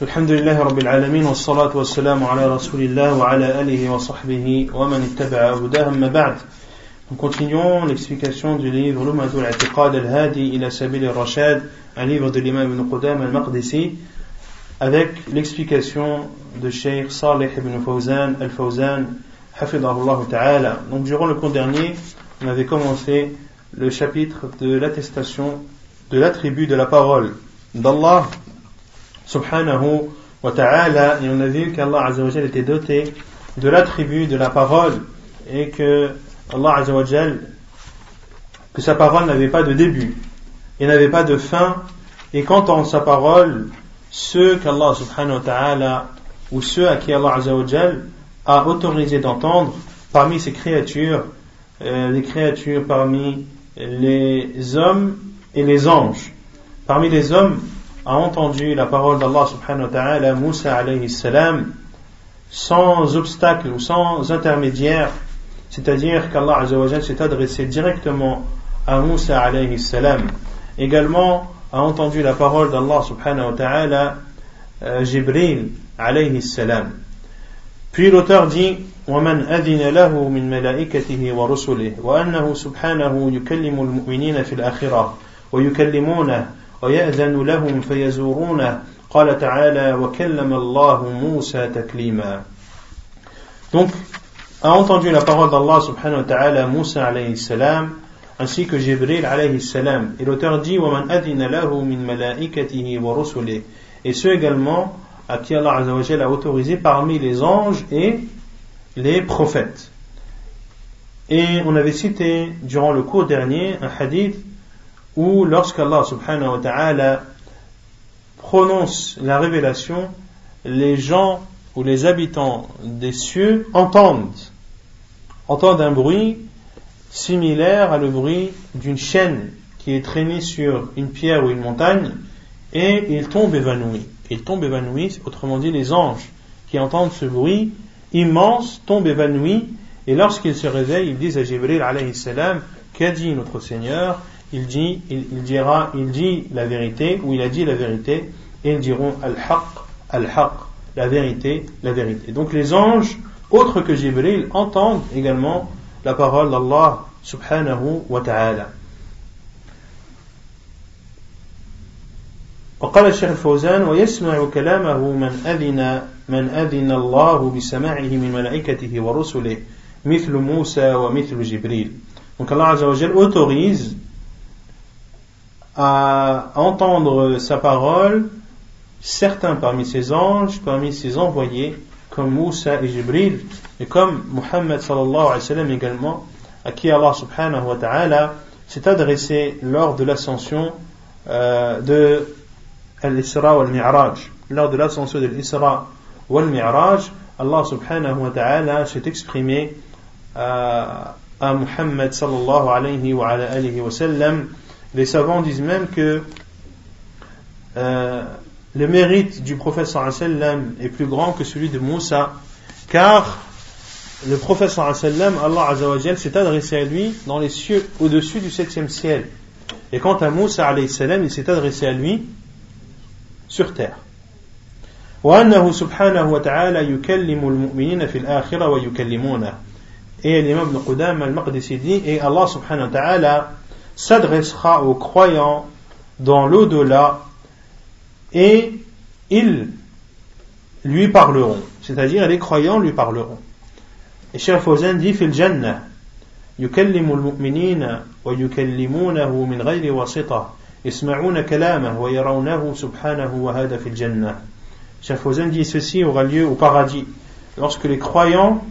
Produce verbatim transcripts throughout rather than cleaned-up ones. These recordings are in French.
Alhamdulillahi Rabbil Alamin wa salatu wa salamu ala rasulillah wa ala alihi wa sahbihi wa man ittaba'a hudahu amma ba'd. Nous continuons l'explication du livre Al-Umayzou al-Itiqad al-Hadi ila sabil ar-rashad, un livre de l'imam Ibn Qudamah al-Maqdisi, avec l'explication de Cheikh Saleh Ibn Fawzan Al-Fawzan, hafidhahullah ta'ala. Donc durant le cours dernier, on avait commencé le chapitre de l'attestation de l'attribut de la parole d'Allah subhanahu wa ta'ala, et on a vu qu'Allah azza wa jal était doté de l'attribut de la parole, et que Allah azza wa jal, que sa parole n'avait pas de début et n'avait pas de fin, et qu'entendent sa parole ceux qu'Allah subhanahu wa ta'ala, ou ceux à qui Allah azza wa jal a autorisé d'entendre parmi ses créatures, euh, les créatures parmi les hommes et les anges. Parmi les hommes a entendu la parole d'Allah subhanahu wa ta'ala Moussa alayhi salam sans obstacle ou sans intermédiaire, c'est-à-dire qu'Allah azza wa jal s'est adressé directement à Moussa alayhi salam. Également a entendu la parole d'Allah subhanahu wa ta'ala euh, Gibril alayhi salam. Puis l'auteur dit وَمَنْ أَذِنَ لَهُ مِنْ مَلَائِكَتِهِ وَرُسُلِهِ وَأَنَّهُ سُبْحَانَهُ يُكَلِّمُ الْمُؤْمِنِينَ فِي الْآخِرَةِ وَيُكَلِّمُونَهُ وَيَأْذَنُ لَهُمْ فَيَزُورُونَهُ قَالَ تَعَالَى وَكَلَّمَ اللَّهُ مُوسَى تَكْلِيمًا. Donc a entendu la parole d'Allah subhanahu wa ta'ala Moussa alayhi salam ainsi que Jibril alayhi salam. Et l'auteur dit وَمَنْ أَذِنَ لَهُ مِنْ مَلَائِكَتِهِ وَرُسُلِهِ, et ceux également à qui Allah azza wa jalla a autorisé parmi les anges et les prophètes. Et on avait cité durant le cours dernier un hadith où lorsqu'Allah subhanahu wa ta'ala prononce la révélation, les gens ou les habitants des cieux entendent entendent un bruit similaire à le bruit d'une chaîne qui est traînée sur une pierre ou une montagne, et ils tombent évanouis. Ils tombent évanouis, autrement dit les anges qui entendent ce bruit immense tombent évanouis, et lorsqu'ils se réveillent, ils disent à Jibril alayhi salam, qu'a dit notre Seigneur? Il dit, il, il dira, il dit la vérité, ou il a dit la vérité, et ils diront al-haq, al-haq, la vérité, la vérité. Donc les anges, autres que Jibril, entendent également la parole d'Allah subhanahu wa ta'ala. وقال الشيخ الفوزان ويسمع كلامه من أذن من أذن الله بسماعه من ملائكته ورسله مثل موسى ومثل جبريل. Donc Allah azza wa jalla autorise à entendre sa parole certains parmi ses anges, parmi ses envoyés, comme Moussa et Jibril, et comme Muhammad sallallahu alayhi wa sallam également, à qui Allah subhanahu wa ta'ala s'est adressé lors de l'ascension euh, de Al-Isra wal-Mi'raj. Lors de l'ascension de l'Isra wal-Mi'raj, Allah subhanahu wa ta'ala s'est exprimé à, à Muhammad sallallahu alayhi wa, alayhi wa sallam. Les savants disent même que euh, le mérite du prophète sallallahu alayhi wa sallam est plus grand que celui de Moussa, car le prophète sallallahu alayhi wa sallam, Allah azza wa jal, s'est adressé à lui dans les cieux au-dessus du septième ciel, et quant à Moussa alayhi salam, il s'est adressé à lui sur terre. وَأَنَّهُ سُبْحَانَهُ وَتَعَالَى يُكَلِّمُ الْمُؤْمِنِينَ فِي الْآخِرَةِ وَيُكَلِّمُونَهُ. Et l'imam Ibn Qudamah al-Maqdisi dit, et Allah subhanahu wa ta'ala s'adressera aux croyants dans l'au-delà et ils lui parleront, c'est-à-dire les croyants lui parleront. Et Cheikh Fawzan dit fil jannah yukallimu al-mu'minina wa yukallimunahu min ghayri wasita. Isma'una kalamahu wa yarawnahu subhanahu wa hada fil jannah. Cheikh Fawzan dit ceci aura lieu au paradis lorsque les croyants,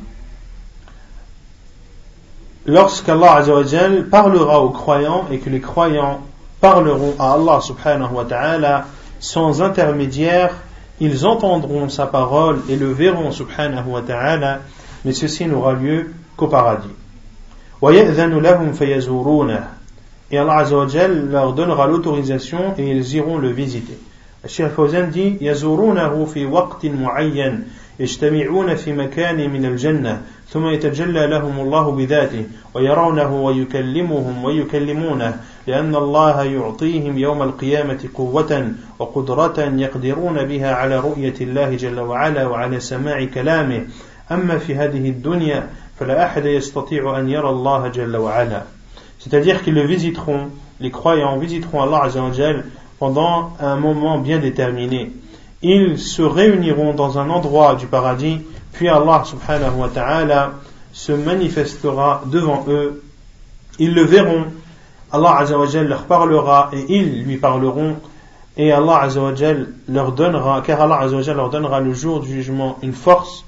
lorsqu'Allah azza wa jal parlera aux croyants et que les croyants parleront à Allah subhanahu wa ta'ala sans intermédiaire, ils entendront sa parole et le verront subhanahu wa ta'ala, mais ceci n'aura lieu qu'au paradis. وَيَأْذَنُ لَهُمْ فَيَزُورُونَهُ. Et Allah azza wa jal leur donnera l'autorisation et ils iront le visiter. Cheikh Fawzan dit يَزُورُونَهُ فِي وَقْتٍ مُعَيَّنٍ يَجْتَمِعُونَ فِي مَكَانٍ مِنَ الْجَنَّةِ ثم يتجلى لهم الله بذاته ويرونه ويكلمهم ويكلمونه لأن الله يعطيهم يوم القيامة قوة وقدرة يقدرون بها على رؤية الله جل وعلا وعلى سماع كلامه. أما في هذه الدنيا فلا أحد يستطيع أن يرى الله جل وعلا. C'est-à-dire qu'ils le visiteront, les croyants visiteront Allah Azza wa Jal pendant un moment bien déterminé. Ils se réuniront dans un endroit du paradis, puis Allah subhanahu wa ta'ala se manifestera devant eux. Ils le verront, Allah Azza wa Jal leur parlera et ils lui parleront, et Allah Azza wa Jal leur donnera, car Allah Azza wa Jal leur donnera le jour du jugement une force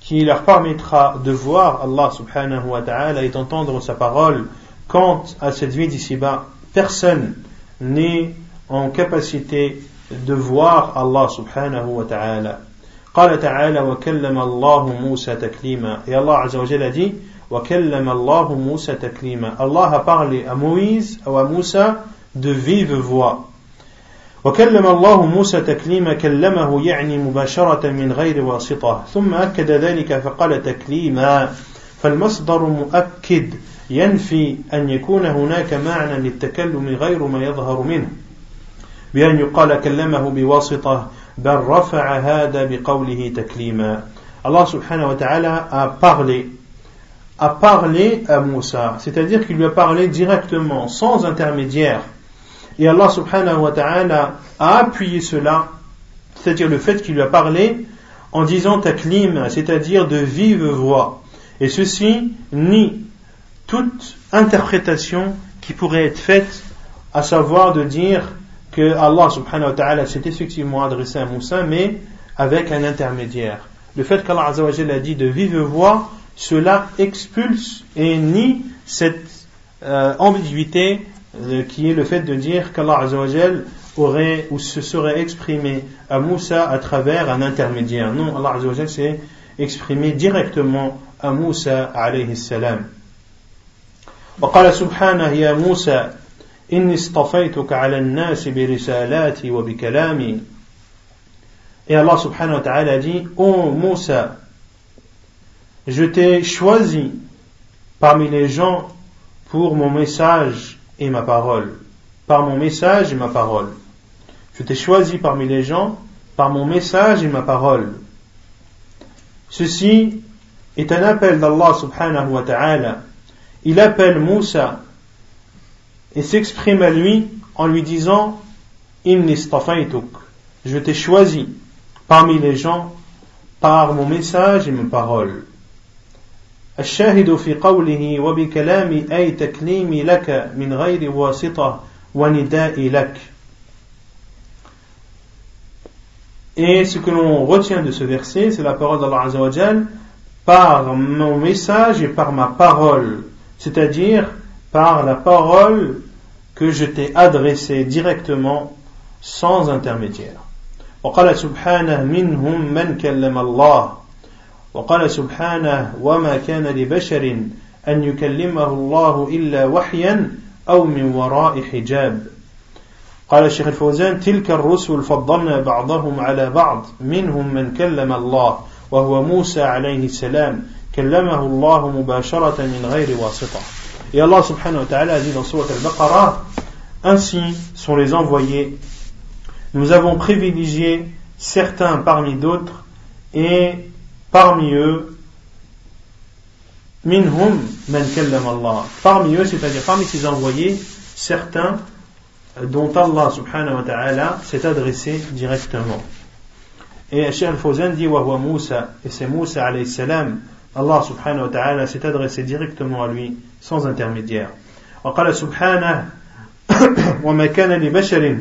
qui leur permettra de voir Allah subhanahu wa ta'ala et d'entendre sa parole. Quant à cette vie d'ici-bas, personne n'est en capacité de voir Allah subhanahu wa ta'ala. قال تعالى وكلم الله موسى تكليما. Et Allah Azza wa Jalla dit وكلم الله موسى تكليما. Allah a parlé à Moïse ou à Moussa de vive voix. وكلم الله موسى تكليما كلمه يعني مباشرة من غير واسطة. ثم أكد ذلك فقال تكليما. فالمصدر مؤكد ينفي أن يكون هناك معنى للتكلم غير ما يظهر منه بأن يقال كلمه بواسطة بل رفع هذا بقوله تكليما. Allah subhanahu wa ta'ala a parlé, a parlé à Moussa, c'est-à-dire qu'il lui a parlé directement, sans intermédiaire. Et Allah subhanahu wa ta'ala a appuyé cela, c'est-à-dire le fait qu'il lui a parlé en disant taklima, c'est-à-dire de vive voix. Et ceci nie toute interprétation qui pourrait être faite, à savoir de dire que Allah subhanahu wa ta'ala s'est effectivement adressé à Moussa, mais avec un intermédiaire. Le fait qu'Allah azza wa jalla a dit de vive voix, cela expulse et nie cette euh, ambiguïté euh, qui est le fait de dire qu'Allah azza wa jalla aurait ou se serait exprimé à Moussa à travers un intermédiaire. Non, Allah azza wa jalla s'est exprimé directement à Moussa alayhi salam. وقال سبحانه يا موسى إني اصطفيتك على الناس برسالاتي وبكلامي. Et Allah subhanahu wa ta'ala dit ô Moussa, je t'ai choisi parmi les gens pour mon message et ma parole. Par mon message et ma parole. Je t'ai choisi parmi les gens par mon message et ma parole. Ceci est un appel d'Allah subhanahu wa ta'ala. Il appelle Moussa et s'exprime à lui en lui disant Inni stafaytuk, je t'ai choisi parmi les gens par mon message et mes paroles. الشاهد في قوله وبكلامي أي تكليمي لك من غير واسطة وندائي لك. Et ce que l'on retient de ce verset, c'est la parole d'Allah Azza wa Jal, par mon message et par ma parole. C'est-à-dire par la parole que je t'ai adressée directement, sans intermédiaire. وقال سبحانه منهم من كلم الله. وقال سبحانه وما كان لبشر أن يكلمه الله إلا وحيا أو من وراء حجاب. قال الشيخ الفوزان تلك الرسل فضلنا بعضهم على بعض منهم من كلم الله وهو موسى عليه السلام كلمه الله مباشرة من غير واسطة. Et Allah subhanahu wa ta'ala a dit dans sourate al-Baqarah ainsi sont les envoyés, nous avons privilégié certains parmi d'autres, et parmi eux minhum man kallama Allah, parmi eux, c'est-à-dire parmi ces envoyés, certains dont Allah subhanahu wa ta'ala s'est adressé directement. Et Cheikh Al-Fawzan dit wa huwa Moussa, et c'est Moussa alayhi salam, Allah subhanahu wa ta'ala s'est adressé directement à lui, sans intermédiaire. وقال سبحانه وما كان لبشر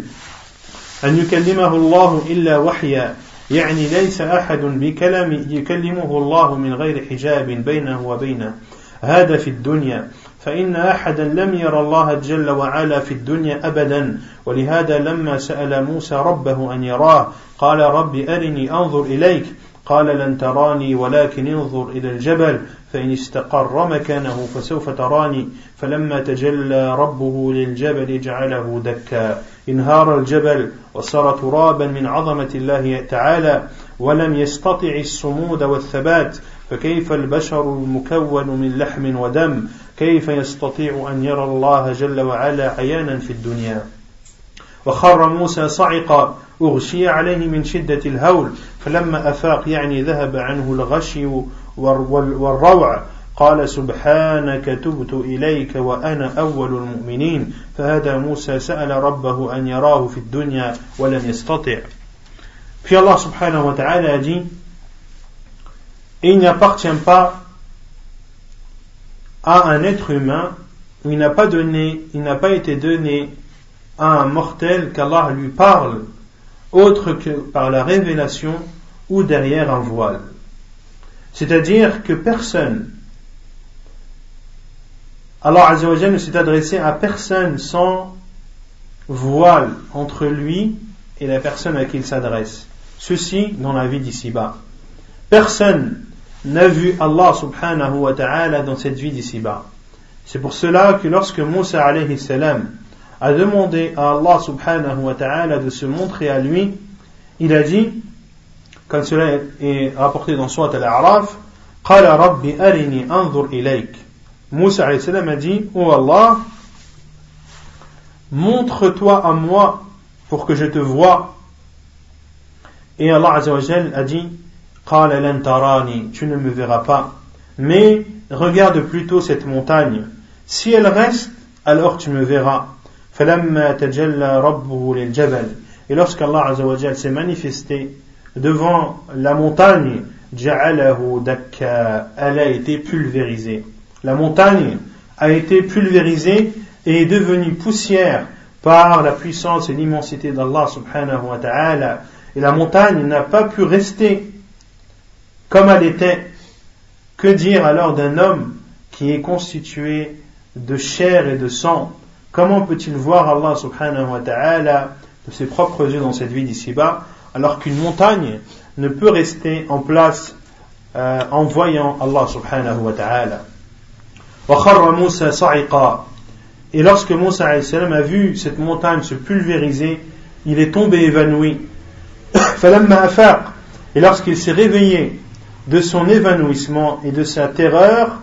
أن يكلمه الله إلا وحيا يعني ليس أحد بكلام يكلمه الله من غير حجاب بينه وبينه هذا في الدنيا فإن أحدا لم ير الله جل وعلا في الدنيا أبدا ولهذا لما سأل موسى ربه أن يراه قال رب أرني أنظر إليك قال لن تراني ولكن انظر إلى الجبل فإن استقر مكانه فسوف تراني فلما تجلى ربه للجبل جعله دكا انهار الجبل وصار ترابا من عظمة الله تعالى ولم يستطع الصمود والثبات فكيف البشر المكون من لحم ودم كيف يستطيع أن يرى الله جل وعلا عيانا في الدنيا وخر موسى صعقا أغشي عليه من شدة الهول فلما أفاق يعني ذهب عنه الغشي والروع قال سبحانك تبت إليك وأنا أول المؤمنين فهذا موسى سأل ربه أن يراه في الدنيا ولم يستطع. Puis Allah subhanahu wa ta'ala a dit et il n'appartient pas à un être humain, il n'a pas donné, il n'a pas été donné à un mortel qu'Allah lui parle autre que par la révélation ou derrière un voile. C'est-à-dire que personne, Allah Azza wa Jalla ne s'est adressé à personne sans voile entre lui et la personne à qui il s'adresse. Ceci dans la vie d'ici-bas. Personne n'a vu Allah subhanahu wa ta'ala dans cette vie d'ici-bas. C'est pour cela que lorsque Moussa alayhi salam a demandé à Allah subhanahu wa ta'ala de se montrer à lui, il a dit, comme cela est rapporté dans sourate Al-A'raf, Qala Rabbi arini anzur ilayk. Moussa alayhi salam a dit, oh Allah, montre-toi à moi pour que je te voie. Et Allah Azza wa Jal a dit, Qala lan tarani, tu ne me verras pas, mais regarde plutôt cette montagne. Si elle reste, alors tu me verras. Falamma tajalla rabbuhu lil jabal. Et lorsqu'Allah Azza wa Jal s'est manifesté devant la montagne, ja'alahu dakka, elle a été pulvérisée. La montagne a été pulvérisée et est devenue poussière par la puissance et l'immensité d'Allah subhanahu wa ta'ala. Et la montagne n'a pas pu rester comme elle était. Que dire alors d'un homme qui est constitué de chair et de sang? Comment peut-il voir Allah subhanahu wa ta'ala de ses propres yeux dans cette vie d'ici-bas, alors qu'une montagne ne peut rester en place euh, en voyant Allah subhanahu wa ta'ala? Et lorsque Moussa a vu cette montagne se pulvériser, il est tombé évanoui. Et lorsqu'il s'est réveillé de son évanouissement et de sa terreur,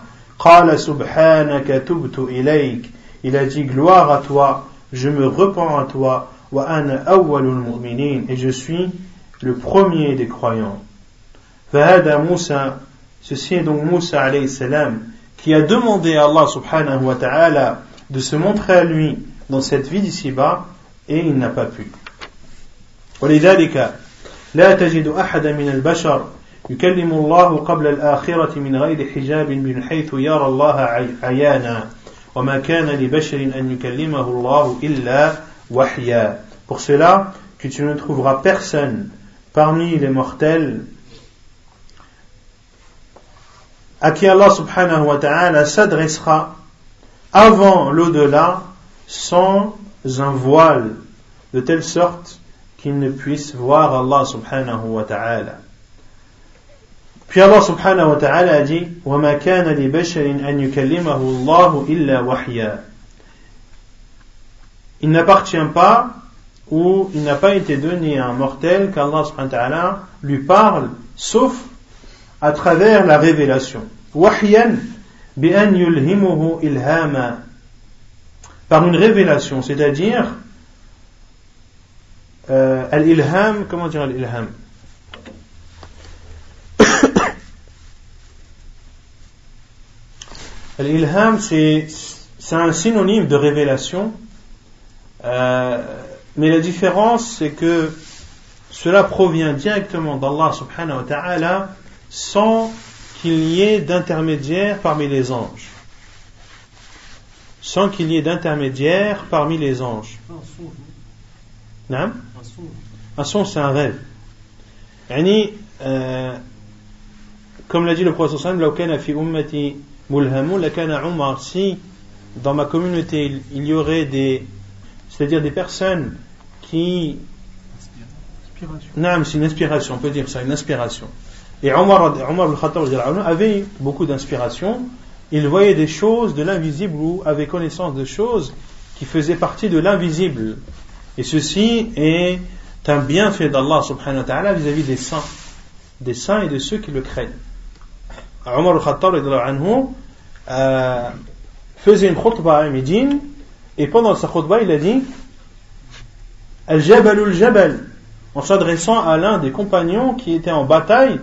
il a dit gloire à toi, je me repens à toi, et je suis le premier des croyants. Ceci est donc Moussa alayhi salam qui a demandé à Allah subhanahu wa ta'ala de se montrer à lui dans cette vie d'ici-bas, et il n'a pas pu. وَلِذَلِكَ لَا تَجِدُ أَحَدًا مِنَ الْبَشَرِ يُكَلِّمُ اللَّهُ قَبْلَ الْآخِرَةِ مِنْ غَيْرِ حِجَابٍ مِنْ حَيْثُ يَرَى اللَّهَ عَيَانًا وَمَا كَانَ لِبَشَرٍ أَنْ يُكَلِّمَهُ اللَّهُ إِلَّا وَحْيًا. Pour cela, que tu ne trouveras personne parmi les mortels à qui Allah subhanahu wa ta'ala s'adressera avant l'au-delà sans un voile, de telle sorte qu'il ne puisse voir Allah subhanahu wa ta'ala. Puis Allah subhanahu wa ta'ala a dit وَمَا كَانَ لِبَشَرٍ أَنْ يُكَلِّمَهُ اللَّهُ إِلَّا وَحْيًا. Il n'appartient pas ou il n'a pas été donné à un mortel qu'Allah subhanahu wa ta'ala lui parle sauf à travers la révélation. Wahyan bi an yulhimuhu ilhama, par une révélation, c'est-à-dire euh, al-ilham, comment dire al-ilham? Al-ilham, c'est, c'est un synonyme de révélation, euh, mais la différence c'est que cela provient directement d'Allah subhanahu wa ta'ala, sans qu'il y ait d'intermédiaire parmi les anges. Sans qu'il y ait d'intermédiaire parmi les anges. Un songe. Un songe, c'est un rêve. Yani, euh, comme l'a dit le prophète sallallahu alayhi wa sallam, si dans ma communauté il y aurait des, c'est-à-dire des personnes qui, non, c'est une inspiration, on peut dire ça, une inspiration. Et Omar Omar ibn al-Khattab avait beaucoup d'inspiration, il voyait des choses de l'invisible ou avait connaissance de choses qui faisaient partie de l'invisible. Et ceci est un bienfait d'Allah subhanahu wa ta'ala vis-à-vis des saints, des saints et de ceux qui le craignent. Omar al-Khattab euh, faisait une khutbah à Médine, et pendant sa khutbah, il a dit Al-Jabal al-Jabal, en s'adressant à l'un des compagnons qui était en bataille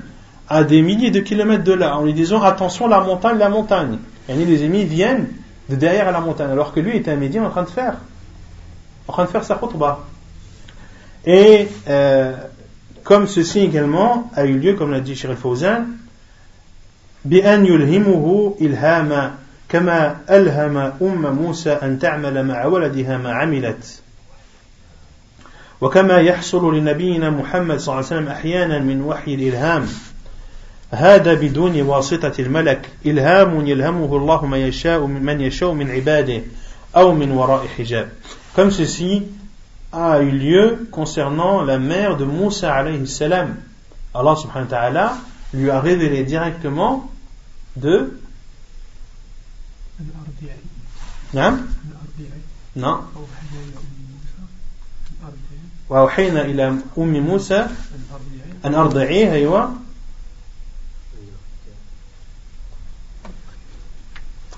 à des milliers de kilomètres de là, en lui disant attention, la montagne, la montagne. Et les ennemis viennent de derrière à la montagne, alors que lui était à Médine en train de faire, en train de faire sa khutbah. Et euh, comme ceci également a eu lieu, comme l'a dit Cheikh Al-Fawzan, بأن يلهمه إلهاما كما ألهم أم موسى أن تعمل مع ولدها ما عملت وكما يحصل لنبينا محمد صلى الله عليه وسلم أحيانا من وحي الإلهام هذا بدون واسطة الملك إلهام يلهمه الله ما يشاء من يشاء من عباده أو من وراء حجاب. Comme ceci a eu lieu concernant la mère de Moussa alayhi salam, Allah subhanahu wa ta'ala lui a révélé directement de non non وأوحينا إلى أم موسى أن أرضعيه أيوة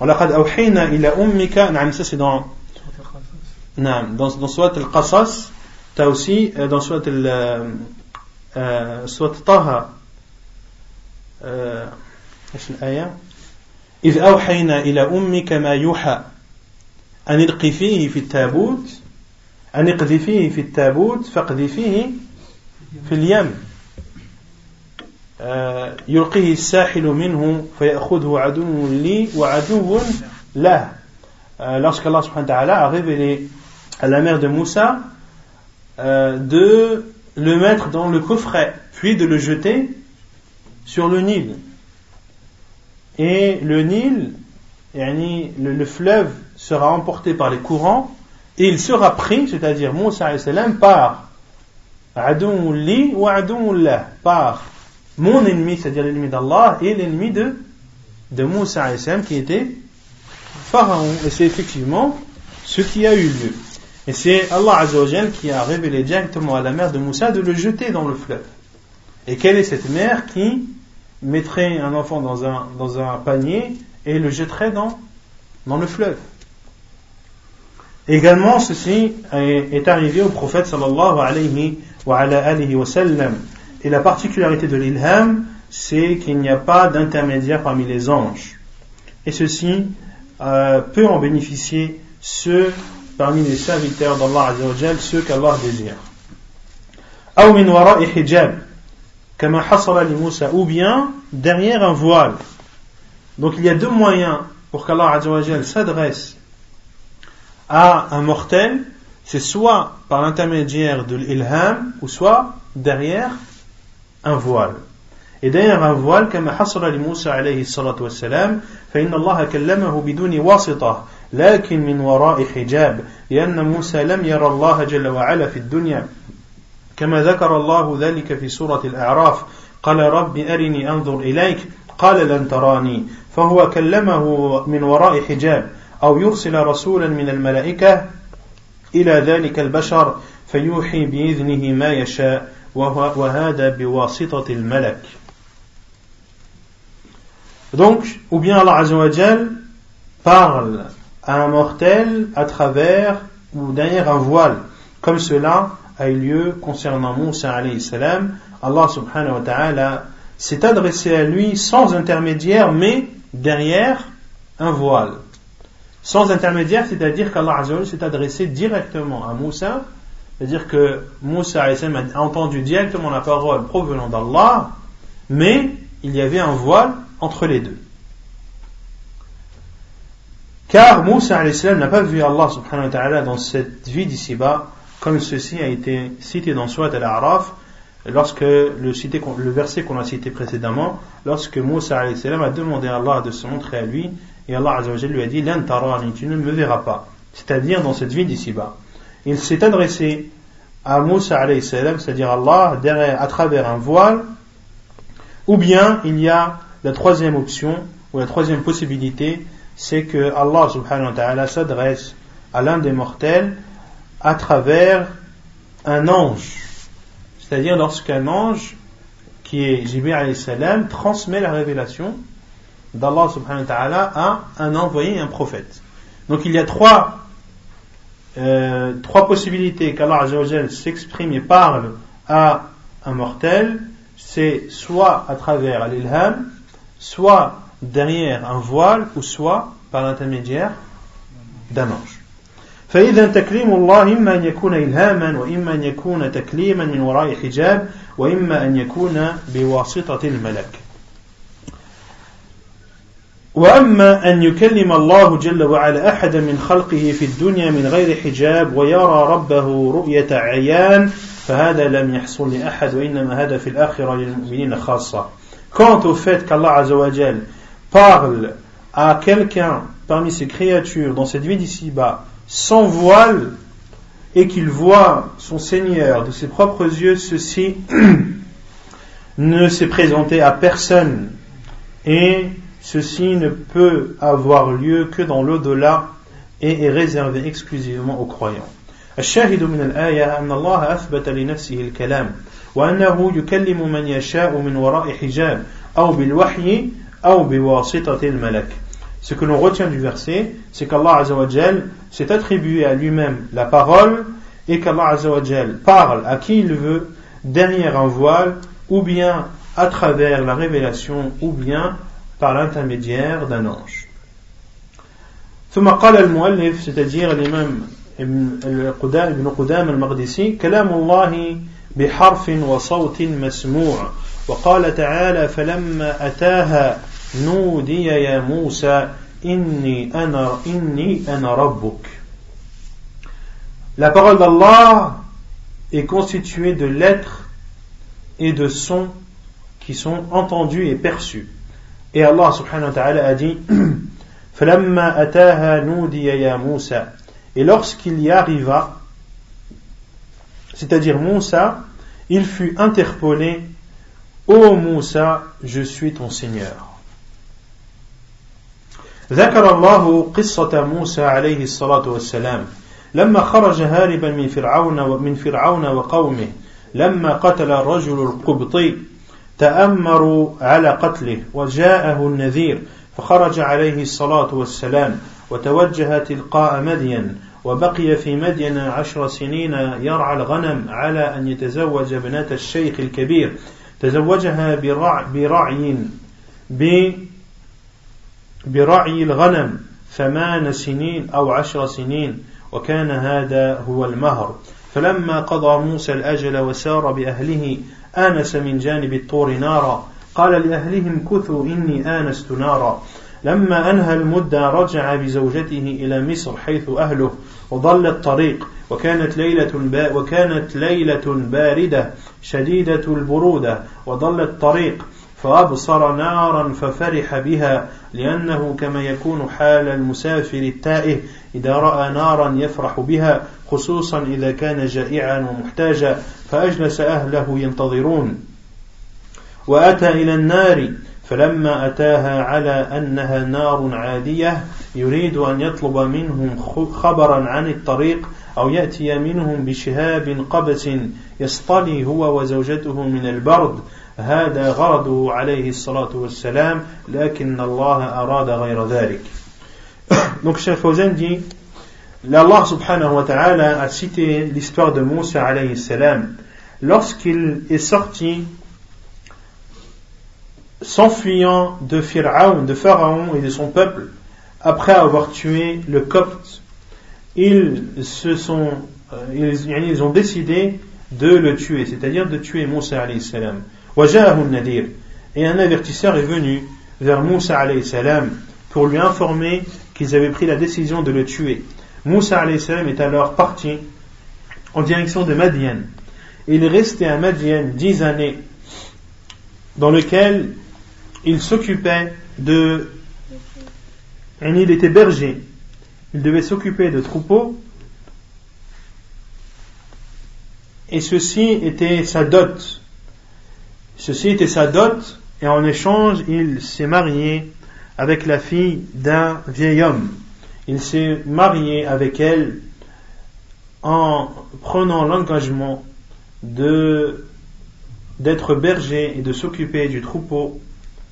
ولقد أوحينا إلى أمك نعم ça c'est dans نعم dans dans sourate al-Qasas t'as aussi dans sourate sourate Taha إيش الآية إذ أوحينا إلى أمك ما يوحى أن اقذفيه في التابوت أن اقذفيه في التابوت فاقذفيه في اليم يلقيه الساحل منه فيأخذه عدو لي وعدو له. Lorsqu'Allah subhanahu wa ta'ala a révélé à la mère de Moussa euh, de le mettre dans le coffret, puis de le jeter sur le Nil. Et le Nil, yani, le, le fleuve sera emporté par les courants, et il sera pris, c'est-à-dire Moussa alayhi salam, par Adoun li ou Adoun lah, par mon ennemi, c'est-à-dire l'ennemi d'Allah, et l'ennemi de, de Moussa alayhi salam, qui était Pharaon. Et c'est effectivement ce qui a eu lieu. Et c'est Allah Azza wa Jal qui a révélé directement à la mère de Moussa de le jeter dans le fleuve. Et quelle est cette mère qui mettrait un enfant dans un, dans un panier et le jetterait dans, dans le fleuve? Également, ceci est, est arrivé au prophète sallallahu alayhi wa, ala alayhi wa sallam. Et la particularité de l'ilham, c'est qu'il n'y a pas d'intermédiaire parmi les anges. Et ceci Euh, peut en bénéficier ceux parmi les serviteurs d'Allah Azza wa Jal, ceux qu'Allah désire. أو من وراء حجاب كما حصل لموسى, ou bien derrière un voile. Donc il y a deux moyens pour qu'Allah Azza wa Jal s'adresse à un mortel, c'est soit par l'intermédiaire de l'ilham ou soit derrière un voile. Et derrière un voile, كما حصل لموسى عليه الصلاة والسلام فإن الله كلمه بدون واسطة لكن من وراء حجاب لأن موسى لم يرى الله جل وعلا في الدنيا كما ذكر الله ذلك في سورة الأعراف قال رب أرني أنظر إليك قال لن تراني فهو كلمه من وراء حجاب أو يرسل رسولا من الملائكة إلى ذلك البشر فيوحي بإذنه ما يشاء وهذا بواسطة الملك. Donc, ou bien Allah Azza wa Jal parle à un mortel à travers ou derrière un voile, comme cela a eu lieu concernant Moussa alayhi salam. Allah subhanahu wa ta'ala s'est adressé à lui sans intermédiaire, mais derrière un voile. Sans intermédiaire, c'est-à-dire qu'Allah Azza wa Jal s'est adressé directement à Moussa, c'est-à-dire que Moussa alayhi salam a entendu directement la parole provenant d'Allah, mais il y avait un voile entre les deux. Car Moussa alayhi salam n'a pas vu Allah subhanahu wa ta'ala dans cette vie d'ici-bas, comme ceci a été cité dans sourate Al-A'raf, lorsque le, cité, le verset qu'on a cité précédemment, lorsque Moussa alayhi salam a demandé à Allah de se montrer à lui, et Allah azza wa jalla lui a dit « Lan tarani, tu ne me verras pas », c'est-à-dire dans cette vie d'ici-bas. Il s'est adressé à Moussa alayhi salam, c'est-à-dire Allah, derrière, à travers un voile, ou bien il y a la troisième option, ou la troisième possibilité, c'est que Allah subhanahu wa ta'ala s'adresse à l'un des mortels à travers un ange. C'est-à-dire lorsqu'un ange, qui est Gibril alayhi salam, transmet la révélation d'Allah subhanahu wa ta'ala à un envoyé, un prophète. Donc il y a trois, euh, trois possibilités qu'Allah azawajal s'exprime et parle à un mortel. C'est soit à travers l'ilham, soit derrière un voile, ou soit par l'intermédiaire d'un ange. فإذا تكليم الله إما أن يكون إلهاما وإما أن يكون تكليما من وراء حجاب وإما أن يكون بواسطة الملك. وأما أن يكلم الله جل وعلا أحدا من خلقه في الدنيا من غير حجاب ويرى ربه رؤية عيان فهذا لم يحصل لأحد وإنما هذا في الآخرة للمؤمنين خاصة. Quant au fait qu'Allah Azza wa Jal parle à quelqu'un parmi ses créatures dans cette vie d'ici-bas sans voile et qu'il voit son Seigneur de ses propres yeux, ceci ne s'est présenté à personne et ceci ne peut avoir lieu que dans l'au-delà et est réservé exclusivement aux croyants. الشاهد من الآية أن الله أثبت لنفسه الكلام وأنه يكلم من يشاء من وراء حجاب أو بالوحي أو بواسطة الملك. Ce que l'on retient du verset, c'est qu'Allah Azza wa Jal s'est attribué à lui-même la parole et qu'Allah Azza wa Jal parle à qui il veut derrière un voile ou bien à travers la révélation ou bien par l'intermédiaire d'un ange. ثم قال المؤلف, c'est-à-dire l'imam Ibn Qudamah al-Maqdisi, كلام الله بحرف وصوت مسموع وقال تعالى فلما أتاها نودي يا موسى إني أنا إني أنا ربك. La parole d'Allah est constituée de lettres et de sons qui sont entendus et perçus. Et Allah subhanahu wa ta'ala a dit فلما أتاها نودي يا موسى. Et lorsqu'il y arriva, c'est-à-dire Moussa, il fut interpellé, ô Moussa, je suis ton Seigneur. ذكر الله قصة موسى عليه الصلاة والسلام لما خرج هاربا من فرعون من فرعون وقومه لما قتل الرجل القبطي تأمروا على قتله وجاءه النذير فخرج عليه الصلاة والسلام وتوجه تلقاء مدين وبقي في مدين عشر سنين يرعى الغنم على أن يتزوج بنات الشيخ الكبير تزوجها برعي برعي الغنم ثمان سنين أو عشر سنين وكان هذا هو المهر فلما قضى موسى الأجل وسار بأهله آنس من جانب الطور نارا قال لأهلهم كثوا إني آنست نارا لما أنهى المدة رجع بزوجته إلى مصر حيث أهله وضل الطريق وكانت ليلة با وكانت ليلة باردة شديدة البرودة وضل الطريق فأبصر نارا ففرح بها لأنه كما يكون حال المسافر التائه إذا رأى نارا يفرح بها خصوصا إذا كان جائعا ومحتاجا فأجلس أهله ينتظرون وأتى إلى النار فلما أتاها على أنها نار عادية يريد أن يطلب منهم خبرا عن الطريق أو يأتي منهم بشهاب قبس يصطلي هو وزوجته من البرد هذا غرضه عليه الصلاة والسلام لكن الله أراد غير ذلك. Donc Cheikh Fawzan dit, l'Allah subhanahu wa ta'ala a cité l'histoire de Moussa alayhi salam lorsqu'il est sorti s'enfuyant de Pharaon, de Pharaon et de son peuple, après avoir tué le Copte. Ils se sont, ils, ils ont décidé de le tuer, c'est-à-dire de tuer Moussa alayhi salam. Et un avertisseur est venu vers Moussa alayhi salam pour lui informer qu'ils avaient pris la décision de le tuer. Moussa alayhi salam est alors parti en direction de Madian. Il est resté à Madian dix années, dans lequel il s'occupait de... Il était berger. Il devait s'occuper de troupeaux. Et ceci était sa dot. Ceci était sa dot. Et en échange, il s'est marié avec la fille d'un vieil homme. Il s'est marié avec elle en prenant l'engagement de... d'être berger et de s'occuper du troupeau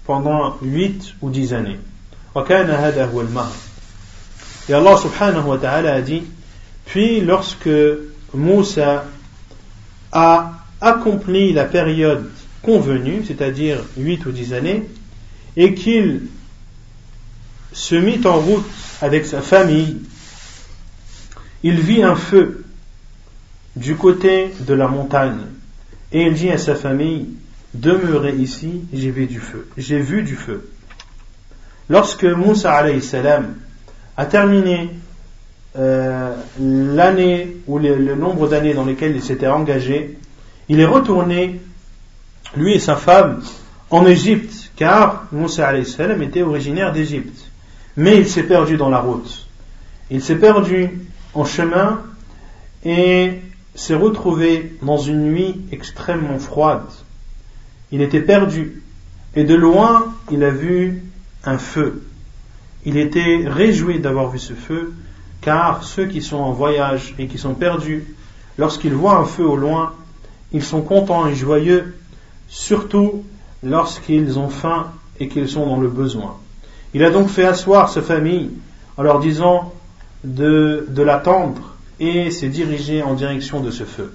pendant huit ou dix années. Et Allah subhanahu wa ta'ala a dit, puis lorsque Moussa a accompli la période convenue, c'est-à-dire huit ou dix années, et qu'il se mit en route avec sa famille, il vit un feu du côté de la montagne, et il dit à sa famille, demeurez ici, j'ai vu du feu. J'ai vu du feu. Lorsque Moussa alayhi salam a terminé euh, l'année ou le, le nombre d'années dans lesquelles il s'était engagé, il est retourné, lui et sa femme, en Égypte, car Moussa alayhi salam était originaire d'Égypte. Mais il s'est perdu dans la route. Il s'est perdu en chemin et s'est retrouvé dans une nuit extrêmement froide. Il était perdu et de loin il a vu un feu. Il était réjoui d'avoir vu ce feu, car ceux qui sont en voyage et qui sont perdus, lorsqu'ils voient un feu au loin, ils sont contents et joyeux, surtout lorsqu'ils ont faim et qu'ils sont dans le besoin. Il a donc fait asseoir sa famille en leur disant de, de l'attendre, et s'est dirigé en direction de ce feu.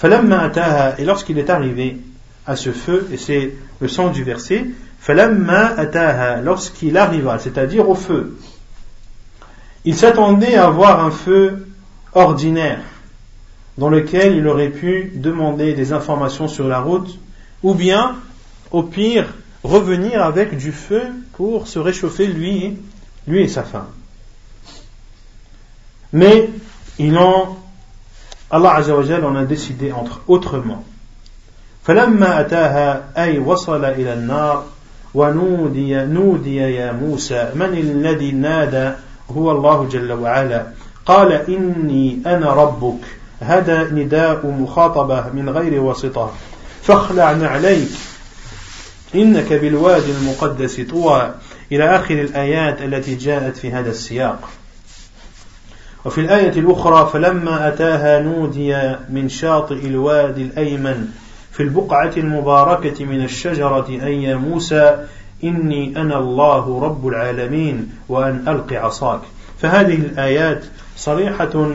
فَلَمَّا أَتَاهَا, et lorsqu'il est arrivé à ce feu, et c'est le sens du verset, فَلَمَّا أَتَاهَا, lorsqu'il arriva, c'est-à-dire au feu, il s'attendait à avoir un feu ordinaire dans lequel il aurait pu demander des informations sur la route, ou bien, au pire, revenir avec du feu pour se réchauffer lui, lui et sa femme. Mais il en, Allah Azza wa Jal en a décidé entre autrement. فَلَمَّا أَتَاهَا أَيْ وَصَلَ إِلَى النَّارِ وَنُودِيَ نُودِيَ يَا مُوسَى مَنِ الَّذِي نَادَى هُوَ اللَّهُ جَلَّ وَعَلَى قَالَ إِنِّي أَنَا رَبُّكَ هَذَا نِدَاءُ مُخَاطَبَةٍ مِنْ غَيْرِ وَاسِطَةٍ فَاخْلَعْ نَعْلَيْكَ إِنَّكَ بِالْوَادِ الْمُقَدَّسِ طُوًى إِلَى آخِرِ الْآيَاتِ الَّتِي جَاءَتْ في هذا السياق. وفي الآية الأخرى فلما أتاها نودي من شاطئ الوادي الأيمن في البقعة المباركة من الشجرة أي يا موسى إني أنا الله رب العالمين وأن ألق عصاك. فهذه الآيات صريحة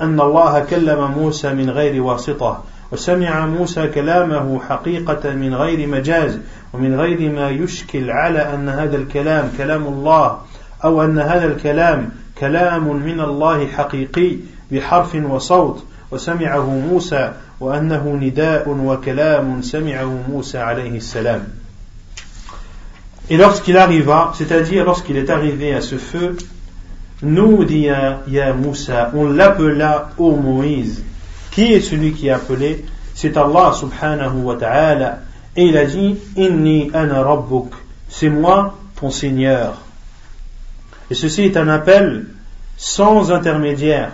أن الله كلم موسى من غير واسطة, وسمع موسى كلامه حقيقة من غير مجاز ومن غير ما يشكل على أن هذا الكلام كلام الله أو أن هذا الكلام كلام من الله حقيقي بحرف وصوت وسمعه موسى وأنه نداء وكلام سمعه موسى عليه السلام. Et lorsqu'il arriva, c'est-à-dire lorsqu'il est arrivé à ce feu, nous dit ya Moussa, on l'appela ô Moïse. Qui est celui qui est appelé? C'est Allah subhanahu wa ta'ala. Et il a dit inni ana rabbuk, c'est moi ton Seigneur. Et ceci est un appel sans intermédiaire.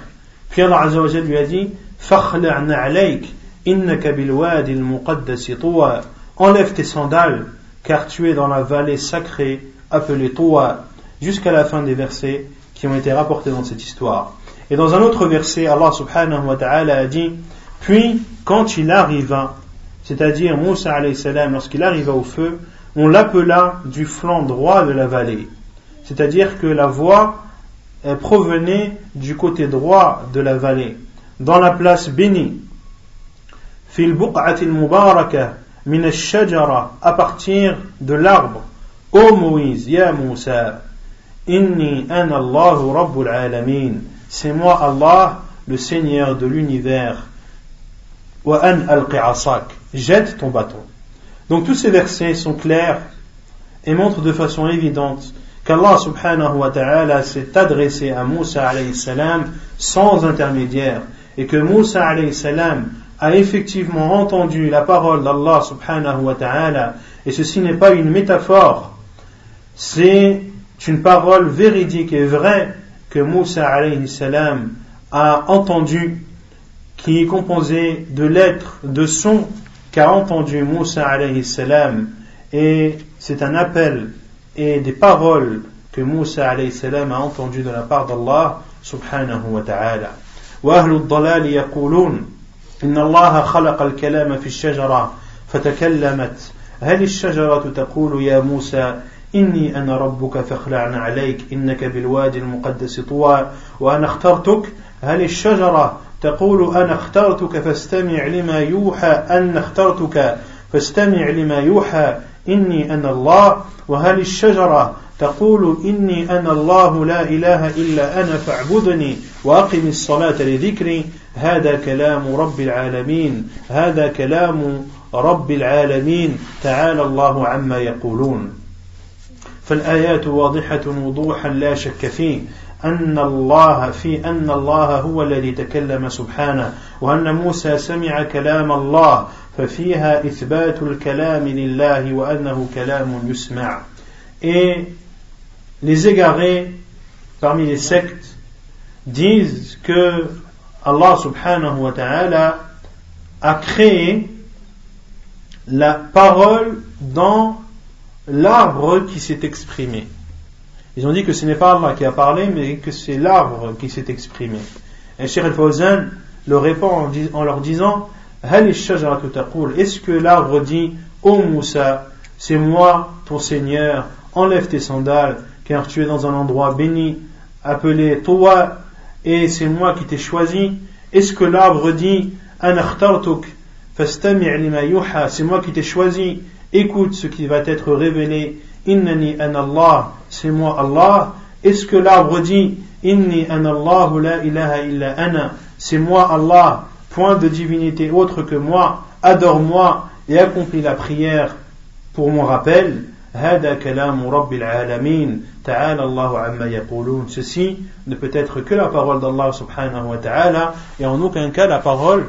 Puis Allah Azza wa Jal lui a dit فَخْلَعْنَ عَلَيْكَ إِنَّكَ بِالْوَادِ الْمُقَدَّسِ طُوَى, enlève tes sandales car tu es dans la vallée sacrée appelée Touwa, jusqu'à la fin des versets qui ont été rapportés dans cette histoire. Et dans un autre verset, Allah subhanahu wa ta'ala a dit puis quand il arriva, c'est-à-dire Moussa alayhi salam, lorsqu'il arriva au feu, on l'appela du flanc droit de la vallée. C'est-à-dire que la voix provenait du côté droit de la vallée, dans la place bénie. Fi al-buq'at al-mubaraka min ash-shajara, à partir de l'arbre. Ô Moïse, ya Moussa, inni ana Allahu rabbul alamin, c'est moi Allah, le Seigneur de l'univers. Wa an alqi asak, jette ton bâton. Donc tous ces versets sont clairs et montrent de façon évidente qu'Allah subhanahu wa ta'ala s'est adressé à Moussa alayhi salam sans intermédiaire, et que Moussa alayhi salam a effectivement entendu la parole d'Allah subhanahu wa ta'ala, et ceci n'est pas une métaphore, c'est une parole véridique et vraie que Moussa alayhi salam a entendue, qui est composée de lettres, de sons qu'a entendu Moussa alayhi salam, et c'est un appel et des paroles que Moussa alayhi salam a entendues de la part d'Allah subhanahu wa ta'ala. وأهل الضلال يقولون إن الله خلق الكلام في الشجرة فتكلمت هل الشجرة تقول يا موسى إني أنا ربك فاخلعن عليك إنك بالوادي المقدس طوى وأنا اخترتك؟ هل الشجرة تقول أنا اخترتك فاستمع لما يوحى أن اخترتك فاستمع لما يوحى إني أنا الله؟ وهل الشجرة تقول إني أنا الله لا إله إلا أنا فاعبدني وأقم الصلاة لذكري؟ هذا كلام رب العالمين، هذا كلام رب العالمين، تعالى الله عما يقولون. فالآيات واضحة وضوحا لا شك فيه أن الله في أن الله هو الذي تكلم سبحانه، وأن موسى سمع كلام الله، ففيها إثبات الكلام لله وأنه كلام يسمع. Et les égarés parmi les sectes disent que Allah subhanahu wa ta'ala a créé la parole dans l'arbre qui s'est exprimé. Ils ont dit que ce n'est pas Allah qui a parlé, mais que c'est l'arbre qui s'est exprimé. Et Cheikh Al-Fawzan leur répond en leur disant « Hal ash-shajara taqul » Est-ce que l'arbre dit « Oh Moussa, c'est moi ton Seigneur, enlève tes sandales, car tu es dans un endroit béni, appelé Touwa, et c'est moi qui t'ai choisi » Est-ce que l'arbre dit « Ana khtartuk, fastami' lima yuha » C'est moi qui t'ai choisi, écoute ce qui va être révélé. Innani ana Allah, c'est moi Allah. Est-ce que l'arbre dit Inni ana Allah la ilaha illa ana, c'est moi Allah, point de divinité autre que moi, adore-moi et accomplis la prière pour mon rappel? Hada kalam rabbil alamin, ta'ala Allah amma yaqulun. Ceci ne peut être que la parole d'Allah subhanahu wa ta'ala, et en aucun cas la parole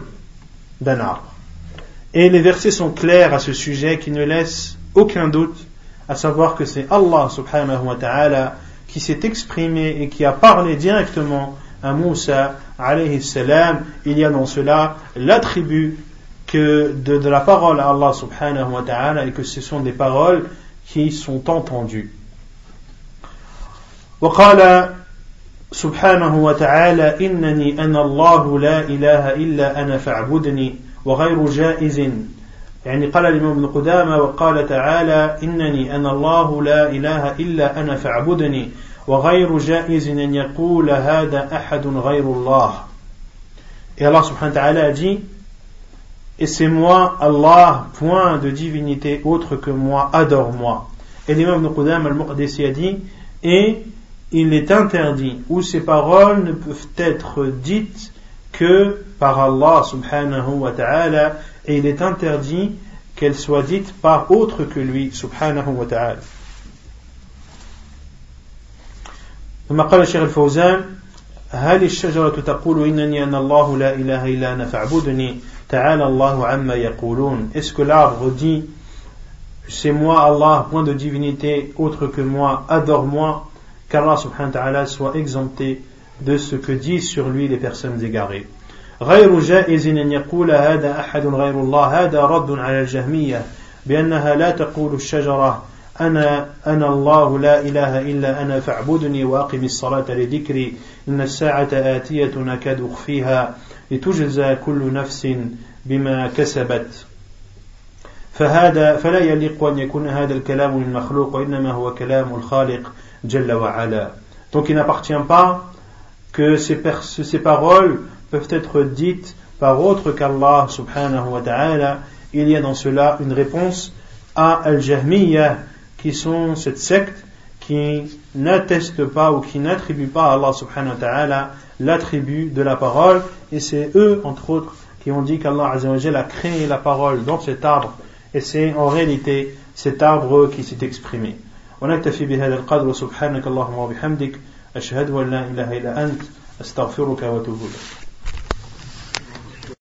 d'un arbre. Et les versets sont clairs à ce sujet, qui ne laissent aucun doute, à savoir que c'est Allah subhanahu wa ta'ala qui s'est exprimé et qui a parlé directement à Moussa alayhi salam. Il y a dans cela l'attribut que de, de la parole à Allah subhanahu wa ta'ala, et que ce sont des paroles qui sont entendues. وقال سبحانه وتعالى إنني أنا الله لا إله إلا أنا فاعبدني وغير جائز. يعني قال الإمام ابن قدامة وقال تعالى إنني أنا الله لا إله إلا أنا فاعبدني وغير جائز أن يقول هذا أحد غير الله. Et Allah subhanahu wa ta'ala a dit et c'est moi Allah, point de divinité autre que moi, adore-moi. Et l'imam ibn Qudamah al-Maqdisi a dit et il est interdit, ou ces paroles ne peuvent être dites que par Allah subhanahu wa ta'ala, et il est interdit qu'elle soit dite par autre que lui, subhanahu wa ta'ala. ثم قال الشيخ الفوزان هل الشجرة تقول إنني أنا الله لا إله إلا أنا فاعبدني تعالى الله عما يقولون. Est-ce que l'arbre dit c'est moi Allah, point de divinité autre que moi, adore-moi? Qu'Allah subhanahu wa ta'ala soit exempté de ce que disent sur lui les personnes égarées. غير جائز أن يقول هذا أحد غير الله. هذا رد على الجهمية بأنها لا تقول الشجرة أنا أنا الله لا إله إلا أنا فاعبدني وأقم الصلاة لذكري إن الساعة آتية نكاد أخفيها لتجزى كل نفس بما كسبت. فهذا فلا يليق أن يكون هذا الكلام للمخلوق وإنما هو كلام الخالق جل وعلا. Donc il n'appartient pas que ces, ces paroles peuvent être dites par autre qu'Allah subhanahu wa ta'ala. Il y a dans cela une réponse à Al-Jahmiyyah, qui sont cette secte qui n'atteste pas ou qui n'attribue pas à Allah subhanahu wa ta'ala l'attribut de la parole, et c'est eux entre autres qui ont dit qu'Allah azza wa jalla a créé la parole dans cet arbre, et c'est en réalité cet arbre qui s'est exprimé. ونكتفي بهذا القدر سبحانك اللهم وبحمدك أشهد أن لا إله إلا أنت أستغفرك وأتوب إليك.